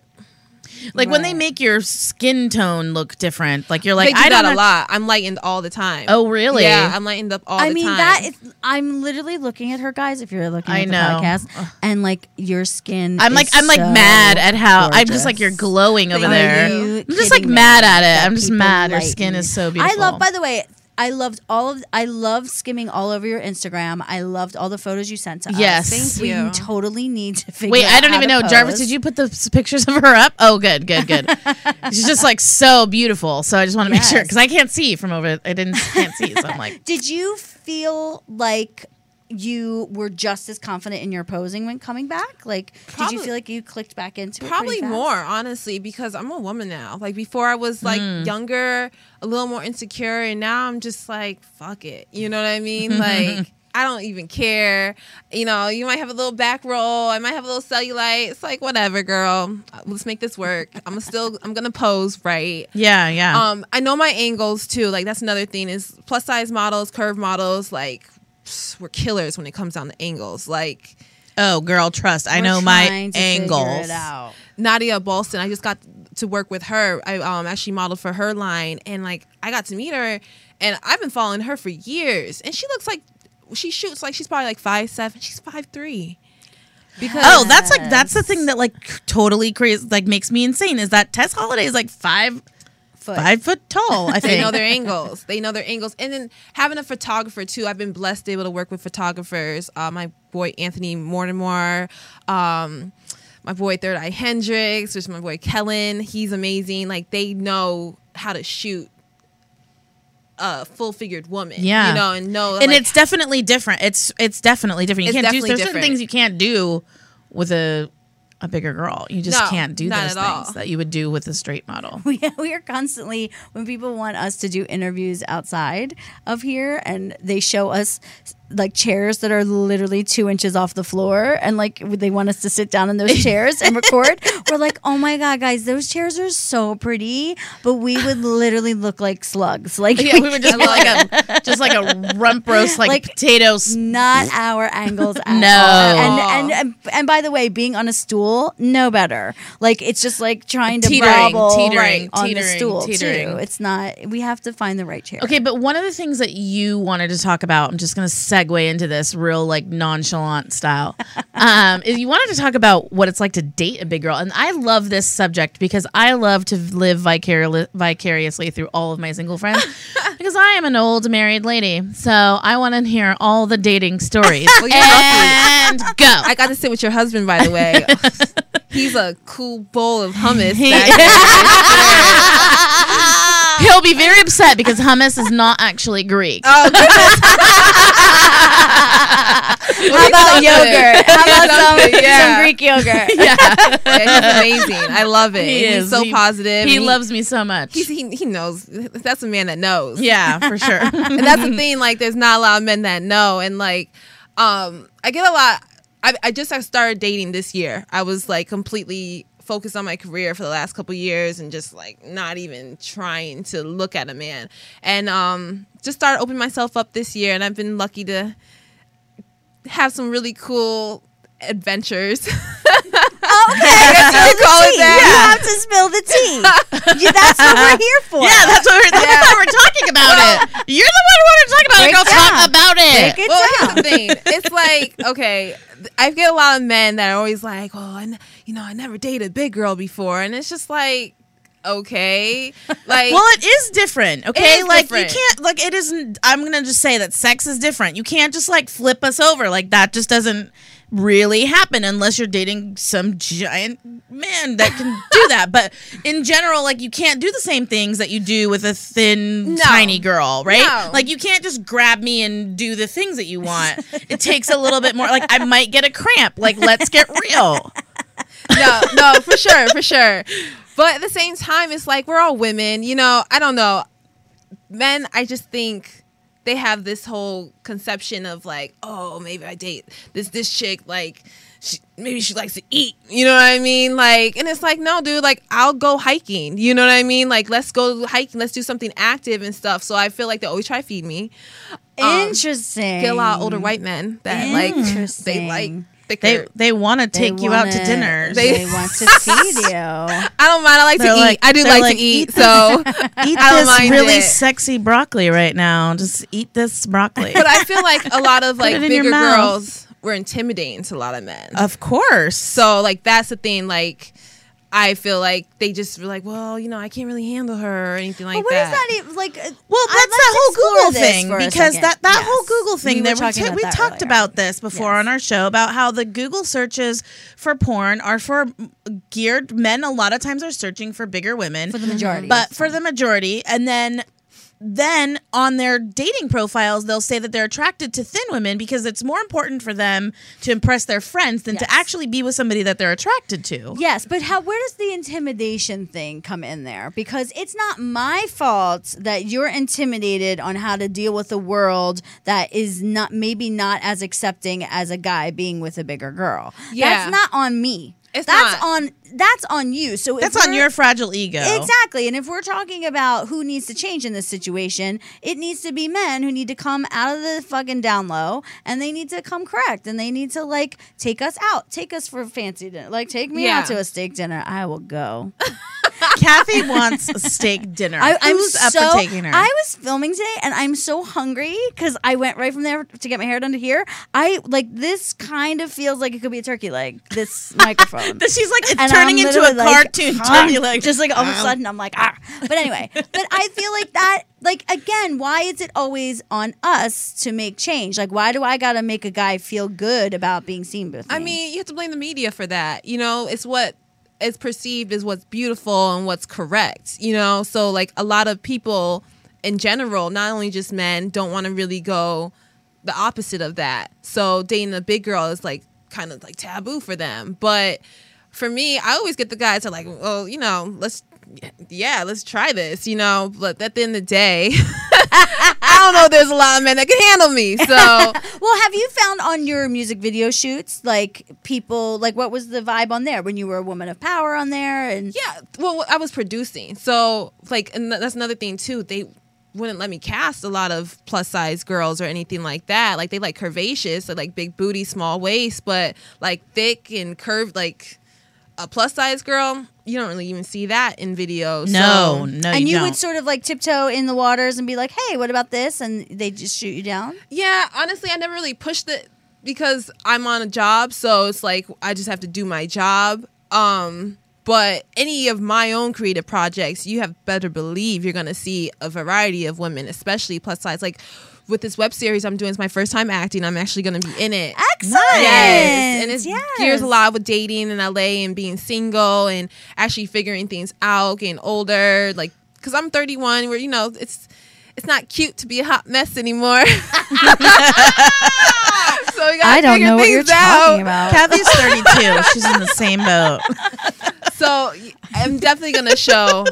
like right. when they make your skin tone look different, like you're like I do that a lot. I'm lightened all the time. Oh really? Yeah, I'm lightened up all I the mean, time. I mean that is, I'm literally looking at her guys. If you're looking I at know. the podcast, Ugh. and like your skin, I'm is like I'm so like mad at how gorgeous. I'm just like you're glowing over Are there. You I'm just like me? mad at it. That I'm just mad. Your skin me. is so beautiful. I love. By the way. I loved all of. I loved skimming all over your Instagram. I loved all the photos you sent to us. Yes, thank you. We totally need to figure. Wait, out I don't how even to know. Pose. Jarvis, did you put the pictures of her up? Oh, good, good, good. She's just like so beautiful. So I just want to yes. make sure because I can't see from over. I didn't can't see. So I'm like, did you feel like you were just as confident in your posing when coming back? Like, probably, did you feel like you clicked back into it? Probably more, honestly, because I'm a woman now. Like before, I was like mm. younger, a little more insecure, and now I'm just like, fuck it. You know what I mean? Like, I don't even care. You know, you might have a little back roll. I might have a little cellulite. It's like whatever, girl. Let's make this work. I'm still. I'm gonna pose right. Yeah, yeah. Um, I know my angles too. Like that's another thing is plus size models, curve models, like. We're killers when it comes down to angles. Like, oh, girl, trust. I know my angles. Nadia Bolston, I just got to work with her. I um, actually modeled for her line, and like, I got to meet her, and I've been following her for years. And she looks like she shoots like she's probably like five seven. She's five three. Because oh, that's like that's the thing that like totally crazy like makes me insane is that Tess Holliday is like five. Foot. Five foot tall. I think. They know their angles. They know their angles. And then having a photographer too. I've been blessed to be able to work with photographers. Uh, my boy Anthony Mortimer. Um, my boy Third Eye Hendrix. There's my boy Kellen. He's amazing. Like they know how to shoot a full figured woman. Yeah. You know and know. And like, it's definitely different. It's it's definitely different. You it's can't do. There's different. certain things you can't do with a. A bigger girl. You just no, can't do those things all. that you would do with a straight model. We, we are constantly, when people want us to do interviews outside of here and they show us like chairs that are literally two inches off the floor, and like they want us to sit down in those chairs and record. We're like, oh my God, guys, those chairs are so pretty, but we would literally look like slugs. Like, yeah, we, we would just look like a just like a rump roast, like, like potatoes. Not our angles at no. all. And, and and and by the way, being on a stool, no better. Like, it's just like trying to teetering, bobble teetering, on teetering, the stool teetering. too. It's not. We have to find the right chair. Okay, but one of the things that you wanted to talk about, I'm just going to segue into this real like nonchalant style. Um, is you wanted to talk about what it's like to date a big girl, and I love this subject because I love to live vicari- vicariously through all of my single friends because I am an old married lady, so I want to hear all the dating stories. Well, you're and lucky. Go. I got to sit with your husband, by the way. He's a cool bowl of hummus. He'll be very upset because hummus is not actually Greek. Oh, how about yogurt? How about some, yeah. some Greek yogurt? Yeah. Yeah, he's amazing. I love it. He he's is. so he, positive. He, he loves me so much. He, he he knows. That's a man that knows. Yeah, for sure. And that's the thing. Like, there's not a lot of men that know. And like, um, I get a lot. I, I just I started dating this year. I was like completely focused on my career for the last couple of years and just like not even trying to look at a man. And um, just started opening myself up this year. And I've been lucky to have some really cool adventures. Okay, you call it that. You have to spill the tea. Yeah, that's what we're here for. Yeah, that's what we're, that's yeah. why we're talking about well, it. You're the one who wanted to talk about it. Girl, talk about it. Break it well, down. Here's the thing. It's like, okay, I get a lot of men that are always like, oh, I, you know, I never dated a big girl before. And it's just like, okay, like well, it is different. Okay, is like different. You can't like it isn't. I'm gonna just say that sex is different. You can't just like flip us over like that. Just doesn't really happen unless you're dating some giant man that can do that. But in general, like you can't do the same things that you do with a thin, no. tiny girl, right? No. Like you can't just grab me and do the things that you want. It takes a little bit more. Like I might get a cramp. Like let's get real. No, no, for sure, for sure. But at the same time, it's like we're all women, you know, I don't know. Men, I just think they have this whole conception of like, oh, maybe I date this this chick, like she, maybe she likes to eat, you know what I mean? Like, and it's like, no, dude, like I'll go hiking, you know what I mean? Like, let's go hiking, let's do something active and stuff. So I feel like they always try to feed me. Um, Interesting. Get a lot of older white men that like, they like. They they want to take you out to dinner. They, they want to feed you. I don't mind. I like they're to like, eat. I do like, like to eat. eat so eat this really it. sexy broccoli right now. Just eat this broccoli. But I feel like a lot of like bigger girls were intimidating to a lot of men. Of course. So like that's the thing. Like I feel like they just were like, well, you know, I can't really handle her or anything like but what that. What is that even, like? Well, that's that whole Google thing because that, that yes. whole Google thing. We, that we, t- about we that talked earlier. about this before yes. on our show about how the Google searches for porn are for geared men. A lot of times are searching for bigger women. For the majority. But for the majority. And then... Then on their dating profiles, they'll say that they're attracted to thin women because it's more important for them to impress their friends than yes. to actually be with somebody that they're attracted to. Yes, but how? Where does the intimidation thing come in there? Because it's not my fault that you're intimidated on how to deal with a world that is not maybe not as accepting as a guy being with a bigger girl. Yeah. That's not on me. It's that's not. on that's on you. So that's on your fragile ego. Exactly. And if we're talking about who needs to change in this situation, it needs to be men who need to come out of the fucking down low, and they need to come correct, and they need to like take us out, take us for fancy dinner, like take me yeah. out to a steak dinner. I will go. Kathy wants a steak dinner. I, I'm Who's so, up for taking her? I was filming today, and I'm so hungry because I went right from there to get my hair done to here. I like this kind of feels like it could be a turkey leg. This microphone. She's like it's and turning into a like, cartoon turkey leg. Just like all of a sudden, I'm like ah. But anyway, but I feel like that. Like, again, why is it always on us to make change? Like, why do I got to make a guy feel good about being seen with me? I mean, you have to blame the media for that. You know, it's what is perceived as what's beautiful and what's correct, you know? So, like, a lot of people in general, not only just men, don't want to really go the opposite of that. So dating a big girl is, like, kind of, like, taboo for them. But for me, I always get the guys that are like, well, you know, let's... yeah, let's try this, you know, but at the end of the day, I don't know if there's a lot of men that can handle me. So, well, have you found on your music video shoots, like people, like what was the vibe on there when you were a woman of power on there? And yeah, well, I was producing, so like, and that's another thing too. They wouldn't let me cast a lot of plus size girls or anything like that. Like they like curvaceous, so like big booty, small waist, but like thick and curved, like a plus size girl. You don't really even see that in videos. No, so. no, you And you don't. would sort of like tiptoe in the waters and be like, hey, what about this? And they just shoot you down? Yeah, honestly, I never really pushed it because I'm on a job. So it's like, I just have to do my job. Um, but any of my own creative projects, you have better believe you're going to see a variety of women, especially plus size. Like with this web series I'm doing, it's my first time acting. I'm actually going to be in it. Excellent. Yes. And it yes. gears a lot with dating in L A and being single and actually figuring things out, getting older. Like, because I'm thirty-one, where, you know, it's it's not cute to be a hot mess anymore. So we gotta I don't know what you're out. talking about. Kathy's thirty-two. She's in the same boat. So I'm definitely going to show,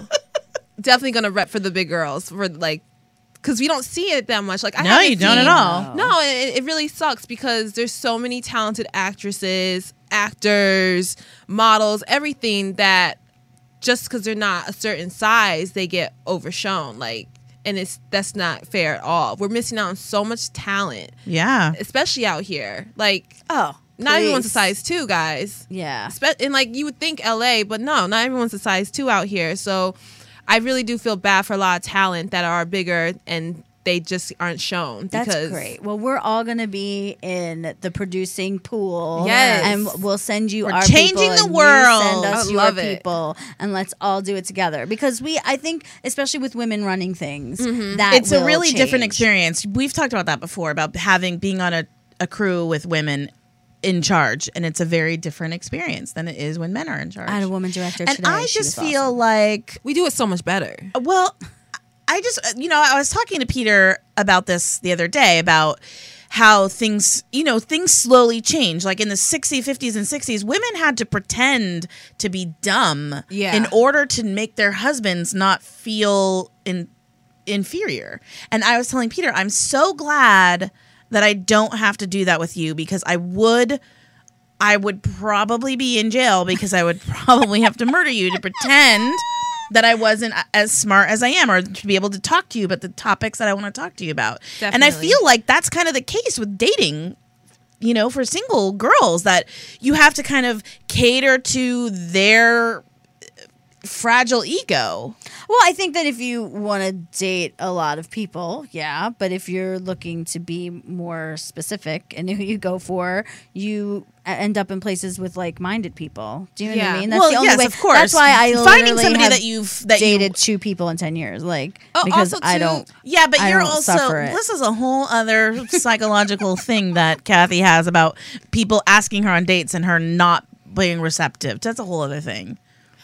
definitely going to rep for the big girls, for like, because we don't see it that much. Like I No, you don't seen, at all. No, it, it really sucks because there's so many talented actresses, actors, models, everything that just because they're not a certain size, they get overshown. Like, and it's that's not fair at all. We're missing out on so much talent. Yeah. Especially out here. Like, oh, not please. everyone's a size two, guys. Yeah. And like you would think L A, but no, not everyone's a size two out here. So I really do feel bad for a lot of talent that are bigger and they just aren't shown. That's great. Well, we're all going to be in the producing pool. Yes. And we'll send you we're our changing people. changing the world. Send us I love your it. people. And let's all do it together. Because we, I think, especially with women running things, mm-hmm. that It's will a really change. different experience. We've talked about that before, about having, being on a, a crew with women in charge. And it's a very different experience than it is when men are in charge. I had a woman director today. And I she just feel awesome. like... We do it so much better. Well, I just... You know, I was talking to Peter about this the other day, about how things, you know, things slowly change. Like in the sixties, fifties, and sixties, women had to pretend to be dumb yeah. in order to make their husbands not feel in, inferior. And I was telling Peter, I'm so glad that I don't have to do that with you, because I would I would probably be in jail, because I would probably have to murder you to pretend that I wasn't as smart as I am, or to be able to talk to you about the topics that I want to talk to you about. Definitely. And I feel like that's kind of the case with dating, you know, for single girls, that you have to kind of cater to their fragile ego. Well, I think that if you want to date a lot of people, yeah, but if you're looking to be more specific and who you go for, you end up in places with like-minded people. Do you know yeah. what I mean? That's well, the only yes, way. Of course. That's why I finding somebody that you've that dated you... two people in ten years, like oh, because also I don't. Too, yeah, but I you're also this is a whole other psychological thing that Kathy has about people asking her on dates and her not being receptive. That's a whole other thing.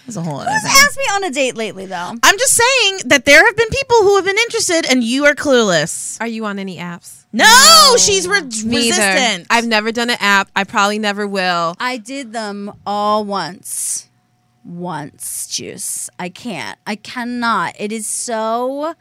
That's a whole other Who's thing. asked me on a date lately, though? I'm just saying that there have been people who have been interested, and you are clueless. Are you on any apps? No, no. she's re- resistant. I've never done an app. I probably never will. I did them all once. Once, Juice. I can't. I cannot. It is so...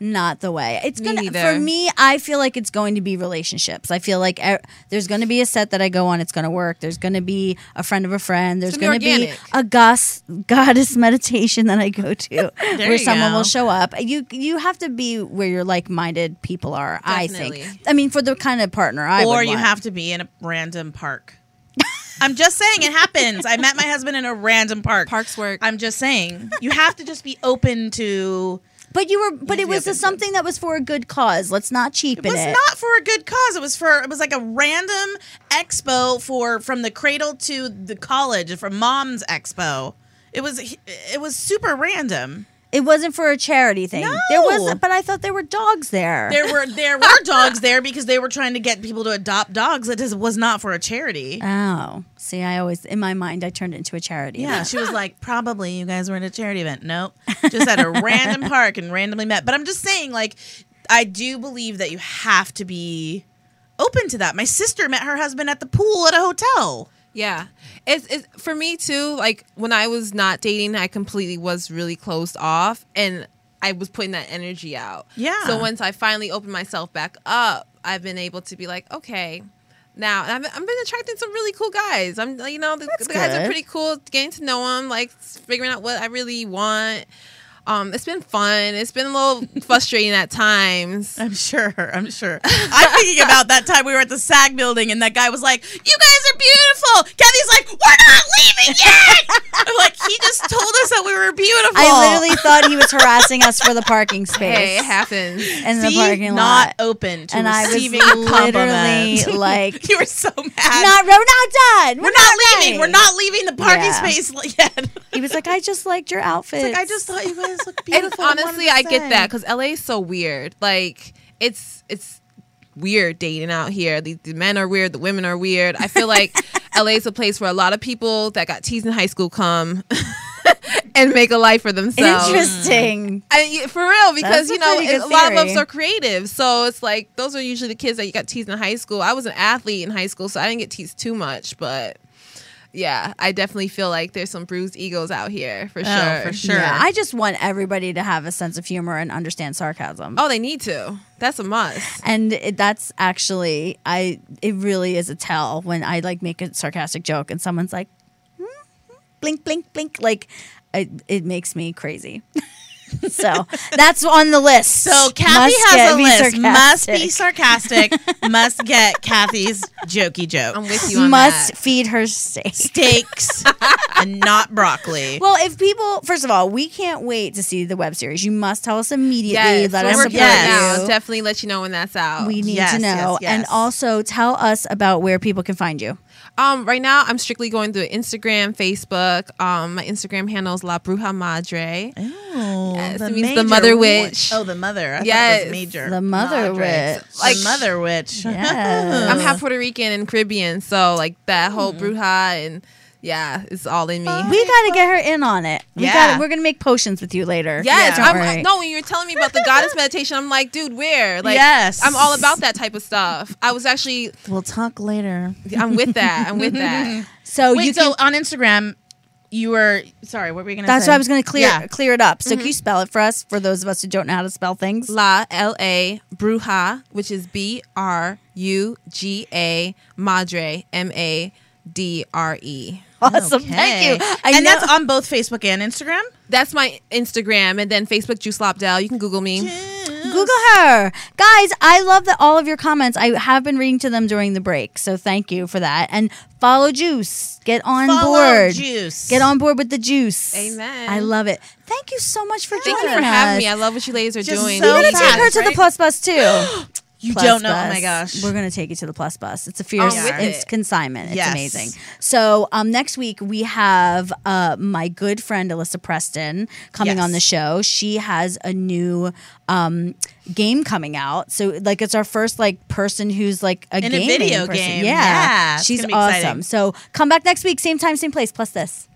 Not the way. It's me gonna either. For me, I feel like it's going to be relationships. I feel like I, there's going to be a set that I go on. It's going to work. There's going to be a friend of a friend. There's going to be a goss, goddess meditation that I go to where someone go. will show up. You you have to be where your like-minded people are. Definitely. I think. I mean, for the kind of partner I or would Or you want. have to be in a random park. I'm just saying it happens. I met my husband in a random park. Parks work. I'm just saying you have to just be open to. But you were, but it was a, something that was for a good cause. Let's not cheapen it. It was not for a good cause. It was for, it was like a random expo for from the cradle to the college, from Mom's Expo. It was, it was super random. It wasn't for a charity thing. No. There was, but I thought there were dogs there. There were there were dogs there because they were trying to get people to adopt dogs. It is, was not for a charity. Oh. See, I always, in my mind, I turned it into a charity Yeah, event. She was like, probably you guys were at a charity event. Nope. Just at a random park and randomly met. But I'm just saying, like, I do believe that you have to be open to that. My sister met her husband at the pool at a hotel. Yeah. It's, it's for me too, like when I was not dating, I completely was really closed off, and I was putting that energy out. Yeah. So once I finally opened myself back up, I've been able to be like, okay, now and I've, I've been attracting some really cool guys. I'm, you know, the, the guys are pretty cool. Getting to know them, like figuring out what I really want. Um, it's been fun. It's been a little frustrating at times. I'm sure. I'm sure. I'm thinking about that time we were at the SAG building and that guy was like, "You guys are beautiful." Kathy's like, "We're not leaving yet." I'm like, he just told us that we were beautiful. I literally thought he was harassing us for the parking space. Hey, it happens. In the See, parking lot. Not open to and receiving I was compliments. Literally like, you were so mad. Not, we're not done. We're, we're not, not leaving. Ready. We're not leaving the parking yeah. space yet. He was like, "I just liked your outfits." Like, I just thought you guys. Look beautiful. And honestly, I get that because L A is so weird. Like it's it's weird dating out here. The, the men are weird. The women are weird. I feel like L A is a place where a lot of people that got teased in high school come and make a life for themselves. Interesting. I, for real, because you know a lot of us are creative, so it's like those are usually the kids that you got teased in high school. I was an athlete in high school, so I didn't get teased too much, but. Yeah, I definitely feel like there's some bruised egos out here, for sure. Oh, for sure. Yeah, I just want everybody to have a sense of humor and understand sarcasm. Oh, they need to. That's a must. And it, that's actually, I. it really is a tell when I like make a sarcastic joke and someone's like, mm-hmm, blink, blink, blink. Like, I, it makes me crazy. So that's on the list. So Kathy must has a list. Must be sarcastic. Must get Kathy's jokey joke. I'm with you on must that. Must feed her steak. Steaks and not broccoli. Well, if people, first of all, we can't wait to see the web series. You must tell us immediately. Yes, let us support yes. you. I'll definitely let you know when that's out. We need yes, to know. Yes, yes. And also tell us about where people can find you. Um, right now, I'm strictly going through Instagram, Facebook. Um, my Instagram handle is La Bruja Madre. Oh, yes, it means the Mother Witch. Oh, the Mother. I yes. thought it was major. The Mother Madre. Witch. Like, the Mother Witch. Yes. I'm half Puerto Rican and Caribbean, so like that whole mm. Bruja and... Yeah, it's all in me. Oh, we got to get her in on it. We yeah. gotta, we're going to make potions with you later. Yes. Yeah. I'm, I, no, when you were telling me about the goddess meditation, I'm like, dude, where? Like, yes. I'm all about that type of stuff. I was actually... We'll talk later. I'm with that. I'm with that. So Wait, you so can, on Instagram, you were... Sorry, what were we going to say? That's why I was going to clear yeah. clear it up. So mm-hmm. can you spell it for us, for those of us who don't know how to spell things? La, L A, Bruja, which is B R U G A, Madre, M A D R E. Awesome. Okay. Thank you. I and know. That's on both Facebook and Instagram? That's my Instagram. And then Facebook, Juice Lobdell. You can Google me. Juice. Google her. Guys, I love that all of your comments. I have been reading to them during the break. So thank you for that. And follow Juice. Get on follow board. Juice. Get on board with the Juice. Amen. I love it. Thank you so much for joining us. Thank you for having me. I love what you ladies are Just doing. So We're going to take her to right? the Plus Bus, too. You Plus don't know. Bus. Oh, my gosh. We're going to take you to the Plus Bus. It's a fierce oh, it's it. consignment. It's yes. amazing. So um, next week, we have uh, my good friend, Alyssa Preston, coming yes. on the show. She has a new um, game coming out. So, like, it's our first, like, person who's, like, a, In a video person. game. Yeah. yeah. She's awesome. Exciting. So come back next week. Same time, same place. Plus this.